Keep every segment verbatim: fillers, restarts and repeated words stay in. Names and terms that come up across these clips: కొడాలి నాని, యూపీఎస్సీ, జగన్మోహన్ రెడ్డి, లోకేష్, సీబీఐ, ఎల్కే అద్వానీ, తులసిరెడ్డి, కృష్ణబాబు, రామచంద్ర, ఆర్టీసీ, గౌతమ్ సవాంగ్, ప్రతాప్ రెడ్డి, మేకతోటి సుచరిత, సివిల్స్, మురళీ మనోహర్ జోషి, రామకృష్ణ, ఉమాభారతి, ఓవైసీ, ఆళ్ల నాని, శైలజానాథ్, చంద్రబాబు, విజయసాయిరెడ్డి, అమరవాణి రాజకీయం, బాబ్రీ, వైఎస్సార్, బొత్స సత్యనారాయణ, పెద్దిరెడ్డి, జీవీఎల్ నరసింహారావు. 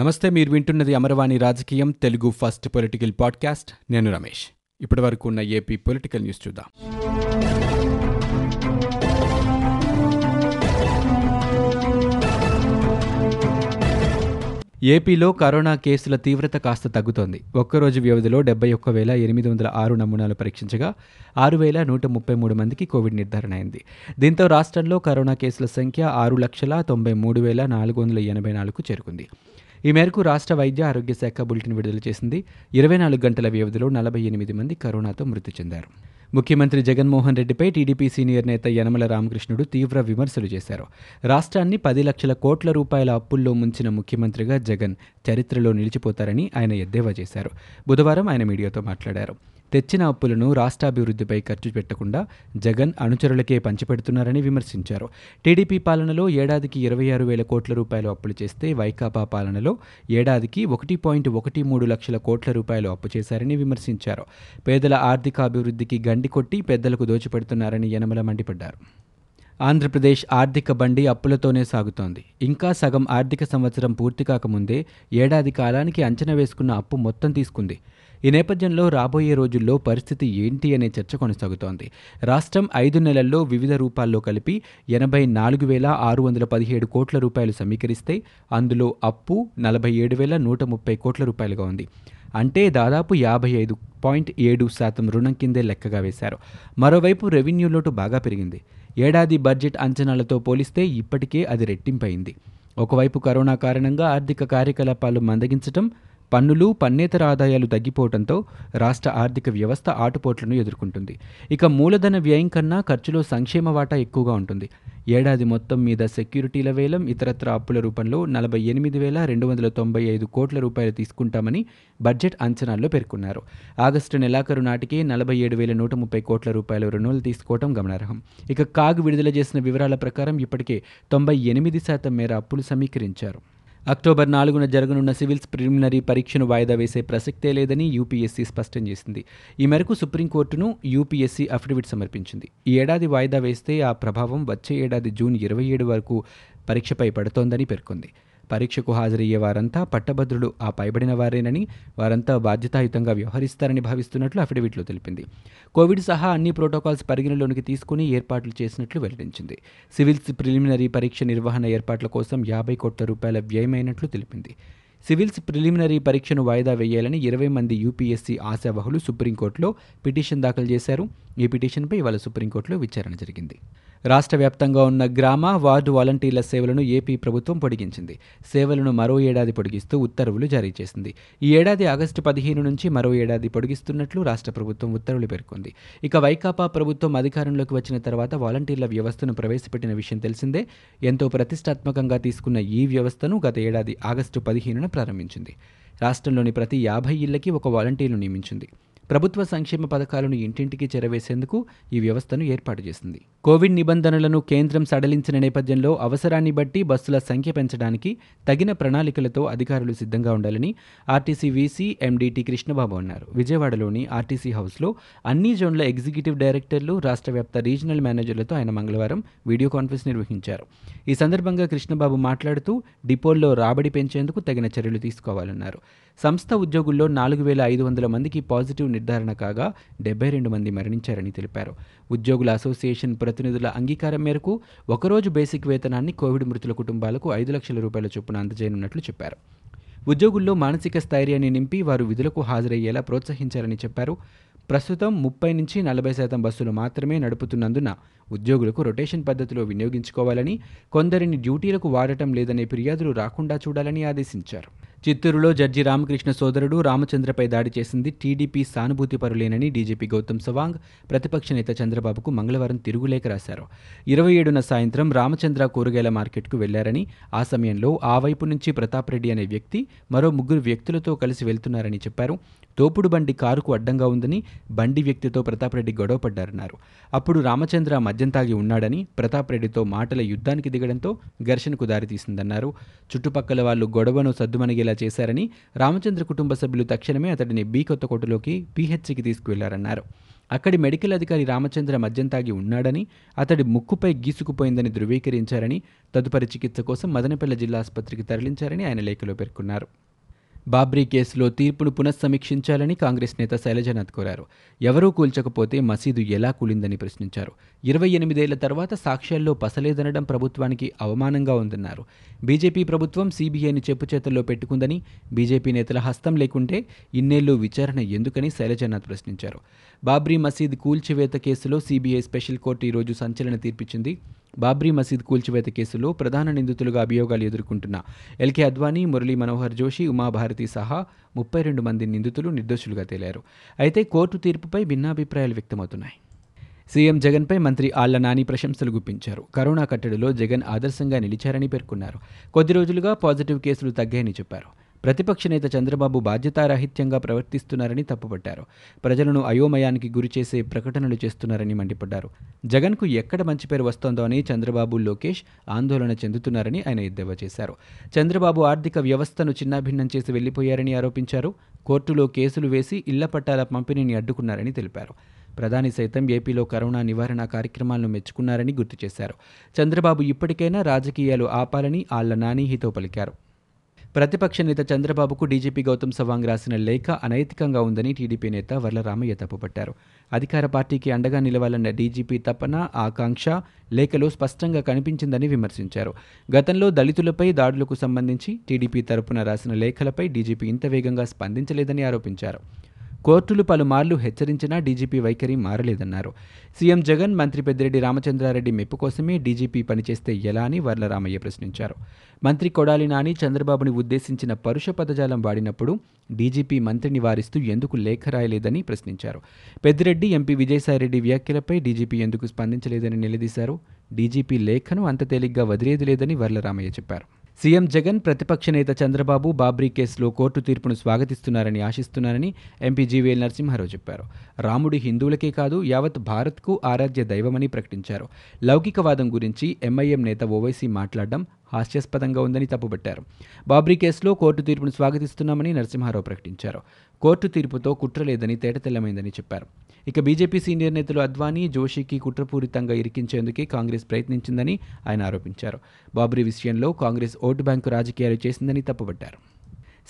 నమస్తే, మీరు వింటున్నది అమరవాణి రాజకీయం, తెలుగు ఫస్ట్ పొలిటికల్ పాడ్కాస్ట్. నేను రమేష్. ఇప్పటి వరకు ఉన్న ఏపీ పొలిటికల్ న్యూస్ చూద్దాం. ఏపీలో కరోనా కేసుల తీవ్రత కాస్త తగ్గుతోంది. ఒక్కరోజు వ్యవధిలో డెబ్బై ఒక్క వేల ఎనిమిది వందల ఆరు నమూనాలు పరీక్షించగా ఆరు వేల నూట ముప్పై మూడు మందికి కోవిడ్ నిర్ధారణ అయింది. దీంతో రాష్ట్రంలో కరోనా కేసుల సంఖ్య ఆరు లక్షల తొంభై మూడు వేల నాలుగు వందల ఎనభై నాలుగుకు చేరుకుంది. ఈ మేరకు రాష్ట్ర వైద్య ఆరోగ్య శాఖ బులెటిన్ విడుదల చేసింది. ఇరవై నాలుగు గంటల వ్యవధిలో నలభై ఎనిమిది మంది కరోనాతో మృతి చెందారు. ముఖ్యమంత్రి జగన్మోహన్ రెడ్డిపై టీడీపీ సీనియర్ నేత యనమల రామకృష్ణుడు తీవ్ర విమర్శలు చేశారు. రాష్ట్రాన్ని పది లక్షల కోట్ల రూపాయల అప్పుల్లో ముంచిన ముఖ్యమంత్రిగా జగన్ చరిత్రలో నిలిచిపోతారని ఆయన ఎద్దేవా చేశారు. బుధవారం ఆయన మీడియాతో మాట్లాడారు. తెచ్చిన అప్పులను రాష్ట్రాభివృద్ధిపై ఖర్చు పెట్టకుండా జగన్ అనుచరులకే పంచిపెడుతున్నారని విమర్శించారు. టీడీపీ పాలనలో ఏడాదికి ఇరవై ఆరు వేల కోట్ల రూపాయలు అప్పులు చేస్తే వైకాపా పాలనలో ఏడాదికి ఒకటి పాయింట్ ఒకటి మూడు లక్షల కోట్ల రూపాయలు అప్పు చేశారని విమర్శించారు. పేదల ఆర్థికాభివృద్ధికి గండి కొట్టి పెద్దలకు దోచిపెడుతున్నారని యనమల మండిపడ్డారు. ఆంధ్రప్రదేశ్ ఆర్థిక బండి అప్పులతోనే సాగుతోంది. ఇంకా సగం ఆర్థిక సంవత్సరం పూర్తి కాకముందే ఏడాది కాలానికి అంచనా వేసుకున్న అప్పు మొత్తం తీసుకుంది. ఈ నేపథ్యంలో రాబోయే రోజుల్లో పరిస్థితి ఏంటి అనే చర్చ కొనసాగుతోంది. రాష్ట్రం ఐదు నెలల్లో వివిధ రూపాల్లో కలిపి ఎనభై నాలుగు వేల ఆరు వందల పదిహేడు కోట్ల రూపాయలు సమీకరిస్తే అందులో అప్పు నలభై ఏడు వేల నూట ముప్పై కోట్ల రూపాయలుగా ఉంది. అంటే దాదాపు యాభై ఐదు పాయింట్ ఏడు శాతం రుణం కిందే లెక్కగా వేశారు. మరోవైపు రెవెన్యూ లోటు బాగా పెరిగింది. ఏడాది బడ్జెట్ అంచనాలతో పోలిస్తే ఇప్పటికే అది రెట్టింపయింది. ఒకవైపు కరోనా కారణంగా ఆర్థిక కార్యకలాపాలు మందగించడం, పన్నులు పన్నేతర ఆదాయాలు తగ్గిపోవడంతో రాష్ట్ర ఆర్థిక వ్యవస్థ ఆటుపోట్లను ఎదుర్కొంటుంది. ఇక మూలధన వ్యయం కన్నా ఖర్చులో సంక్షేమ వాటా ఎక్కువగా ఉంటుంది. ఏడాది మొత్తం మీద సెక్యూరిటీల వేలం, ఇతరత్ర అప్పుల రూపంలో నలభై ఎనిమిది వేల రెండు వందల తొంభై ఐదు కోట్ల రూపాయలు తీసుకుంటామని బడ్జెట్ అంచనాల్లో పేర్కొన్నారు. ఆగస్టు నెలాఖరు నాటికే నలభై ఏడు వేల నూట ముప్పై కోట్ల రూపాయల రుణాలు తీసుకోవడం గమనార్హం. ఇక కాగ్ విడుదల చేసిన వివరాల ప్రకారం ఇప్పటికే తొంభై ఎనిమిది శాతం మేర అప్పులు సమీకరించారు. అక్టోబర్ నాలుగున జరగనున్న సివిల్స్ ప్రిలిమినరీ పరీక్షను వాయిదా వేసే ప్రసక్తే లేదని యూపీఎస్సీ స్పష్టం చేసింది. ఈ మేరకు సుప్రీంకోర్టును యూపీఎస్సీ అఫిడవిట్ సమర్పించింది. ఈ ఏడాది వాయిదా వేస్తే ఆ ప్రభావం వచ్చే ఏడాది జూన్ ఇరవై ఏడు వరకు పరీక్షపై పడుతోందని పేర్కొంది. పరీక్షకు హాజరయ్యే వారంతా పట్టభద్రులు, ఆ పైబడిన వారేనని, వారంతా బాధ్యతాయుతంగా వ్యవహరిస్తారని భావిస్తున్నట్లు అఫిడవిట్లో తెలిపింది. కోవిడ్ సహా అన్ని ప్రోటోకాల్స్ పరిగణలోనికి తీసుకుని ఏర్పాట్లు చేసినట్లు వెల్లడించింది. సివిల్స్ ప్రిలిమినరీ పరీక్ష నిర్వహణ ఏర్పాట్ల కోసం యాభై కోట్ల రూపాయల వ్యయమైనట్లు తెలిపింది. సివిల్స్ ప్రిలిమినరీ పరీక్షను వాయిదా వేయాలని ఇరవై మంది యూపీఎస్సీ ఆశావహులు సుప్రీంకోర్టులో పిటిషన్ దాఖలు చేశారు. ఈ పిటిషన్పై ఇవాళ సుప్రీంకోర్టులో విచారణ జరిగింది. రాష్ట్ర వ్యాప్తంగా ఉన్న గ్రామ, వార్డు వాలంటీర్ల సేవలను ఏపీ ప్రభుత్వం పొడిగించింది. సేవలను మరో ఏడాది పొడిగిస్తూ ఉత్తర్వులు జారీ చేసింది. ఈ ఏడాది ఆగస్టు పదిహేను నుంచి మరో ఏడాది పొడిగిస్తున్నట్లు రాష్ట్ర ప్రభుత్వం ఉత్తర్వులు పేర్కొంది. ఇక వైకాపా ప్రభుత్వం అధికారంలోకి వచ్చిన తర్వాత వాలంటీర్ల వ్యవస్థను ప్రవేశపెట్టిన విషయం తెలిసిందే. ఎంతో ప్రతిష్టాత్మకంగా తీసుకున్న ఈ వ్యవస్థను గత ఏడాది ఆగస్టు పదిహేనున ప్రారంభించింది. రాష్ట్రంలోని ప్రతి యాభై ఇళ్లకి ఒక వాలంటీర్ను నియమించింది. ప్రభుత్వ సంక్షేమ పథకాలను ఇంటింటికి చేరవేసేందుకు ఈ వ్యవస్థను ఏర్పాటు చేసింది. కోవిడ్ నిబంధనలను కేంద్రం సడలించిన నేపథ్యంలో అవసరాన్ని బట్టి బస్సుల సంఖ్య పెంచడానికి తగిన ప్రణాళికలతో అధికారులు సిద్ధంగా ఉండాలని ఆర్టీసీ వీసీ ఎండీటీ కృష్ణబాబు అన్నారు. విజయవాడలోని ఆర్టీసీ హౌస్లో అన్ని జోన్ల ఎగ్జిక్యూటివ్ డైరెక్టర్లు, రాష్ట్ర వ్యాప్త రీజనల్ మేనేజర్లతో ఆయన మంగళవారం వీడియో కాన్ఫరెన్స్ నిర్వహించారు. ఈ సందర్భంగా కృష్ణబాబు మాట్లాడుతూ డిపోల్లో రాబడి పెంచేందుకు తగిన చర్యలు తీసుకోవాలన్నారు. సంస్థ ఉద్యోగుల్లో నాలుగు వేల ఐదు వందల మందికి పాజిటివ్ నిర్ధారణ కాగా డెబ్బై రెండు మంది మరణించారని తెలిపారు. ఉద్యోగుల అసోసియేషన్ ప్రతినిధుల అంగీకారం మేరకు ఒకరోజు బేసిక్ వేతనాన్ని కోవిడ్ మృతుల కుటుంబాలకు ఐదు లక్షల రూపాయల చొప్పున అందజేయనున్నట్లు చెప్పారు. ఉద్యోగుల్లో మానసిక స్థైర్యాన్ని నింపి వారు విధులకు హాజరయ్యేలా ప్రోత్సహించాలని చెప్పారు. ప్రస్తుతం ముప్పై నుంచి నలభై శాతం బస్సులు మాత్రమే నడుపుతున్నందున ఉద్యోగులకు రొటేషన్ పద్ధతిలో వినియోగించుకోవాలని, కొందరిని డ్యూటీలకు వాడటం లేదనే ఫిర్యాదులు రాకుండా చూడాలని ఆదేశించారు. చిత్తూరులో జడ్జి రామకృష్ణ సోదరుడు రామచంద్రపై దాడి చేసింది టీడీపీ సానుభూతి పరులేనని డీజీపీ గౌతమ్ సవాంగ్ ప్రతిపక్ష నేత చంద్రబాబుకు మంగళవారం తిరుగులేఖ రాశారు. ఇరవై ఏడున సాయంత్రం రామచంద్ర కూరగాయల మార్కెట్కు వెళ్లారని, ఆ సమయంలో ఆ వైపు నుంచి ప్రతాప్ రెడ్డి అనే వ్యక్తి మరో ముగ్గురు వ్యక్తులతో కలిసి వెళ్తున్నారని చెప్పారు. తోపుడు బండి కారుకు అడ్డంగా ఉందని బండి వ్యక్తితో ప్రతాప్ రెడ్డి గొడవ పడ్డారన్నారు. అప్పుడు రామచంద్ర మద్యం తాగి ఉన్నాడని, ప్రతాప్ రెడ్డితో మాటల యుద్ధానికి దిగడంతో ఘర్షణకు దారితీసిందన్నారు. చుట్టుపక్కల వాళ్ళు గొడవను సద్దుమణిగేలా చేశారని, రామచంద్ర కుటుంబ సభ్యులు తక్షణమే అతడిని బీ కొత్తకోటలోకి పీహెచ్సీకి తీసుకువెళ్లారన్నారు. అక్కడి మెడికల్ అధికారి రామచంద్ర మద్యం తాగి ఉన్నాడని, అతడి ముక్కుపై గీసుకుపోయిందని ధృవీకరించారని, తదుపరి చికిత్స కోసం మదనపల్లె జిల్లా ఆసుపత్రికి తరలించారని ఆయన లేఖలో పేర్కొన్నారు. బాబ్రీ కేసులో తీర్పును పునఃసమీక్షించాలని కాంగ్రెస్ నేత శైలజానాథ్ కోరారు. ఎవరూ కూల్చకపోతే మసీదు ఎలా కూలిందని ప్రశ్నించారు. ఇరవై ఎనిమిదేళ్ల తర్వాత సాక్ష్యాల్లో పసలేదనడం ప్రభుత్వానికి అవమానంగా ఉందన్నారు. బీజేపీ ప్రభుత్వం సీబీఐని చెప్పు చేతుల్లో పెట్టుకుందని, బీజేపీ నేతల హస్తం లేకుంటే ఇన్నేళ్లు విచారణ ఎందుకని శైలజానాథ్ ప్రశ్నించారు. బాబ్రీ మసీద్ కూల్చివేత కేసులో సీబీఐ స్పెషల్ కోర్టు ఈరోజు సంచలన తీర్పిచ్చింది. బాబ్రీ మసీద్ కూల్చివేత కేసులో ప్రధాన నిందితులుగా అభియోగాలు ఎదుర్కొంటున్న ఎల్కే అద్వానీ, మురళీ మనోహర్ జోషి, ఉమాభారతి సహా ముప్పై రెండు మంది నిందితులు నిర్దోషులుగా తేలారు. అయితే కోర్టు తీర్పుపై భిన్నాభిప్రాయాలు వ్యక్తమవుతున్నాయి. సీఎం జగన్పై మంత్రి ఆళ్ల నాని ప్రశంసలు గుప్పించారు. కరోనా కట్టడిలో జగన్ ఆదర్శంగా నిలిచారని పేర్కొన్నారు. కొద్ది రోజులుగా పాజిటివ్ కేసులు తగ్గాయని చెప్పారు. ప్రతిపక్ష నేత చంద్రబాబు బాధ్యతారాహిత్యంగా ప్రవర్తిస్తున్నారని తప్పుపట్టారు. ప్రజలను అయోమయానికి గురిచేసే ప్రకటనలు చేస్తున్నారని మండిపడ్డారు. జగన్కు ఎక్కడ మంచి పేరు వస్తోందో అని చంద్రబాబు, లోకేష్ ఆందోళన చెందుతున్నారని ఆయన ఎద్దేవా చేశారు. చంద్రబాబు ఆర్థిక వ్యవస్థను చిన్నాభిన్నం చేసి వెళ్లిపోయారని ఆరోపించారు. కోర్టులో కేసులు వేసి ఇళ్ల పట్టాల పంపిణీని అడ్డుకున్నారని తెలిపారు. ప్రధాని సైతం ఏపీలో కరోనా నివారణ కార్యక్రమాలను మెచ్చుకున్నారని గుర్తు చేశారు. చంద్రబాబు ఇప్పటికైనా రాజకీయాలు ఆపాలని ఆళ్ల నాని హితో పలికారు. ప్రతిపక్ష నేత చంద్రబాబుకు డీజీపీ గౌతమ్ సవాంగ్ రాసిన లేఖ అనైతికంగా ఉందని టీడీపీ నేత వర్లరామయ్య తప్పుపట్టారు. అధికార పార్టీకి అండగా నిలవాలన్న డీజీపీ తపన, ఆకాంక్ష లేఖలో స్పష్టంగా కనిపించిందని విమర్శించారు. గతంలో దళితులపై దాడులకు సంబంధించి టీడీపీ తరపున రాసిన లేఖలపై డీజీపీ ఇంత వేగంగా స్పందించలేదని ఆరోపించారు. కోర్టులు పలుమార్లు హెచ్చరించినా డీజీపీ వైఖరి మారలేదన్నారు. సీఎం జగన్, మంత్రి పెద్దిరెడ్డి రామచంద్రారెడ్డి మెప్పు కోసమే డీజీపీ పనిచేస్తే ఎలా అని వర్లరామయ్య ప్రశ్నించారు. మంత్రి కొడాలి నాని చంద్రబాబుని ఉద్దేశించిన పరుష పదజాలం వాడినప్పుడు డీజీపీ మంత్రిని వారిస్తూ ఎందుకు లేఖ రాయలేదని ప్రశ్నించారు. పెద్దిరెడ్డి, ఎంపీ విజయసాయిరెడ్డి వ్యాఖ్యలపై డీజీపీ ఎందుకు స్పందించలేదని నిలదీశారు. డీజీపీ లేఖను అంత తేలిగ్గా వదిలేది లేదని వర్లరామయ్య చెప్పారు. సీఎం జగన్, ప్రతిపక్ష నేత చంద్రబాబు బాబ్రీ కేసులో కోర్టు తీర్పును స్వాగతిస్తున్నారని ఆశిస్తున్నారని ఎంపీ జీవీఎల్ నరసింహారావు చెప్పారు. రాముడి హిందువులకే కాదు యావత్ భారత్కు ఆరాధ్య దైవమని ప్రకటించారు. లౌకికవాదం గురించి ఎంఐఎం నేత ఓవైసీ మాట్లాడడం హాస్యాస్పదంగా ఉందని తప్పుబట్టారు. బాబ్రీ కేసులో కోర్టు తీర్పును స్వాగతిస్తున్నామని నరసింహారావు ప్రకటించారు. కోర్టు తీర్పుతో కుట్రలేదని తేటతెల్లమైందని చెప్పారు. ఇక బీజేపీ సీనియర్ నేతలు అద్వానీ, జోషికి కుట్రపూరితంగా ఇరికించేందుకే కాంగ్రెస్ ప్రయత్నించిందని ఆయన ఆరోపించారు. బాబ్రీ విషయంలో కాంగ్రెస్ ఓటు బ్యాంకు రాజకీయాలు చేసిందని తప్పుబట్టారు.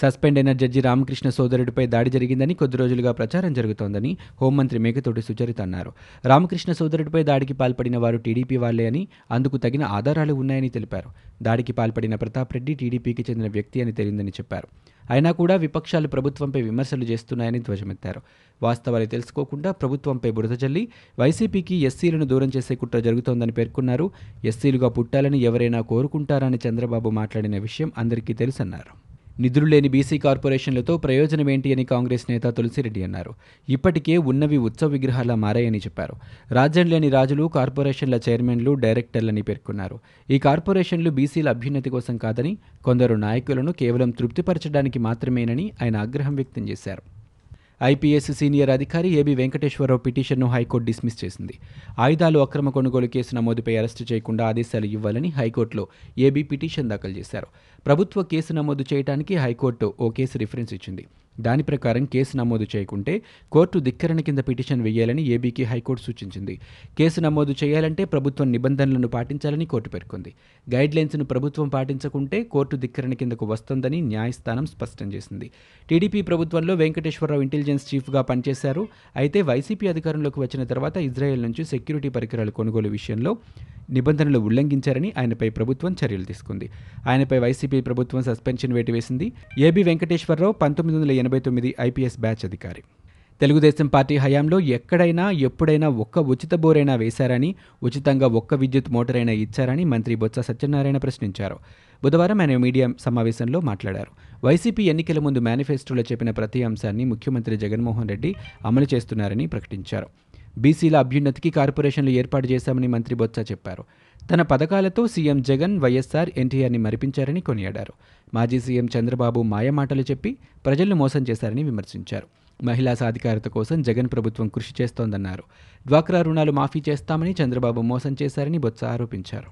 సస్పెండ్ అయిన జడ్జి రామకృష్ణ సోదరుడిపై దాడి జరిగిందని కొద్ది రోజులుగా ప్రచారం జరుగుతోందని హోంమంత్రి మేకతోటి సుచరిత అన్నారు. రామకృష్ణ సోదరుడిపై దాడికి పాల్పడిన వారు టీడీపీ వాళ్లే అని, అందుకు తగిన ఆధారాలు ఉన్నాయని తెలిపారు. దాడికి పాల్పడిన ప్రతాప్ రెడ్డి టీడీపీకి చెందిన వ్యక్తి అని తెలియదని చెప్పారు. అయినా కూడా విపక్షాలు ప్రభుత్వంపై విమర్శలు చేస్తున్నాయని ధ్వజమెత్తారు. వాస్తవాలు తెలుసుకోకుండా ప్రభుత్వంపై బురద జల్లి వైసీపీకి ఎస్సీలను దూరం చేసే కుట్ర జరుగుతోందని పేర్కొన్నారు. ఎస్సీలుగా పుట్టాలని ఎవరైనా కోరుకుంటారని చంద్రబాబు మాట్లాడిన విషయం అందరికీ తెలుసన్నారు. నిధులులేని బీసీ కార్పొరేషన్లతో ప్రయోజనమేంటి అని కాంగ్రెస్ నేత తులసిరెడ్డి అన్నారు. ఇప్పటికే ఉన్నవి ఉత్సవ విగ్రహాలా మారాయని చెప్పారు. రాజ్యం లేని రాజులు కార్పొరేషన్ల చైర్మన్లు, డైరెక్టర్లని పేర్కొన్నారు. ఈ కార్పొరేషన్లు బీసీల అభ్యున్నతి కోసం కాదని, కొందరు నాయకులను కేవలం తృప్తిపరచడానికి మాత్రమేనని ఆయన ఆగ్రహం వ్యక్తం చేశారు. ఐపీఎస్ సీనియర్ అధికారి ఏబీ వెంకటేశ్వరరావు పిటిషన్ను హైకోర్టు డిస్మిస్ చేసింది. ఆయుధాలు అక్రమ కొనుగోలు కేసు నమోదుపై అరెస్టు చేయకుండా ఆదేశాలు ఇవ్వాలని హైకోర్టులో ఏబీ పిటిషన్ దాఖలు చేశారు. ప్రభుత్వ కేసు నమోదు చేయడానికి హైకోర్టు ఓ కేసు రిఫరెన్స్ ఇచ్చింది. దాని ప్రకారం కేసు నమోదు చేయకుంటే కోర్టు ధిక్కరణ కింద పిటిషన్ వేయాలని ఏబీకి హైకోర్టు సూచించింది. కేసు నమోదు చేయాలంటే ప్రభుత్వం నిబంధనలను పాటించాలని కోర్టు పేర్కొంది. గైడ్లైన్స్ను ప్రభుత్వం పాటించకుంటే కోర్టు ధిక్కరణ కిందకు వస్తుందని న్యాయస్థానం స్పష్టం చేసింది. టీడీపీ ప్రభుత్వంలో వెంకటేశ్వరరావు ఇంటెలిజెన్స్ చీఫ్గా పనిచేశారు. అయితే వైసీపీ అధికారంలోకి వచ్చిన తర్వాత ఇజ్రాయెల్ నుంచి సెక్యూరిటీ పరికరాల కొనుగోలు విషయంలో నిబంధనలు ఉల్లంఘించారని ఆయనపై ప్రభుత్వం చర్యలు తీసుకుంది. ఆయనపై వైసీపీ ప్రభుత్వం సస్పెన్షన్ వేటివేసింది. ఏబీ వెంకటేశ్వరరావు పంతొమ్మిది వందల ఎనభై తొమ్మిది ఐపీఎస్ బ్యాచ్ అధికారి. తెలుగుదేశం పార్టీ హయాంలో ఎక్కడైనా ఎప్పుడైనా ఒక్క ఉచిత బోరైనా వేశారని, ఉచితంగా ఒక్క విద్యుత్ మోటారైనా ఇచ్చారని మంత్రి బొత్స సత్యనారాయణ ప్రశ్నించారు. బుధవారం ఆయన మీడియా సమావేశంలో మాట్లాడారు. వైసీపీ ఎన్నికల ముందు మేనిఫెస్టోలో చెప్పిన ప్రతి అంశాన్ని ముఖ్యమంత్రి జగన్మోహన్ రెడ్డి అమలు చేస్తున్నారని ప్రకటించారు. బీసీల అభ్యున్నతికి కార్పొరేషన్లు ఏర్పాటు చేశామని మంత్రి బొత్స చెప్పారు. తన పథకాలతో సీఎం జగన్, వైఎస్సార్, ఎన్టీఆర్ని మరిపించారని కొనియాడారు. మాజీ సీఎం చంద్రబాబు మాయమాటలు చెప్పి ప్రజలను మోసం చేశారని విమర్శించారు. మహిళా సాధికారత కోసం జగన్ ప్రభుత్వం కృషి చేస్తోందన్నారు. డ్వాక్రా రుణాలు మాఫీ చేస్తామని చంద్రబాబు మోసం చేశారని బొత్స ఆరోపించారు.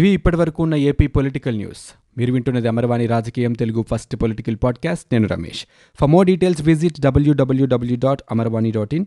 ఇవి ఇప్పటివరకు ఉన్న ఏపీ పొలిటికల్ న్యూస్. మీరు వింటున్నది అమరవాణి రాజకీయం, తెలుగు ఫస్ట్ పొలిటికల్ పాడ్కాస్ట్. నేను Ramesh. For more details visit W W W dot Amravani dot in.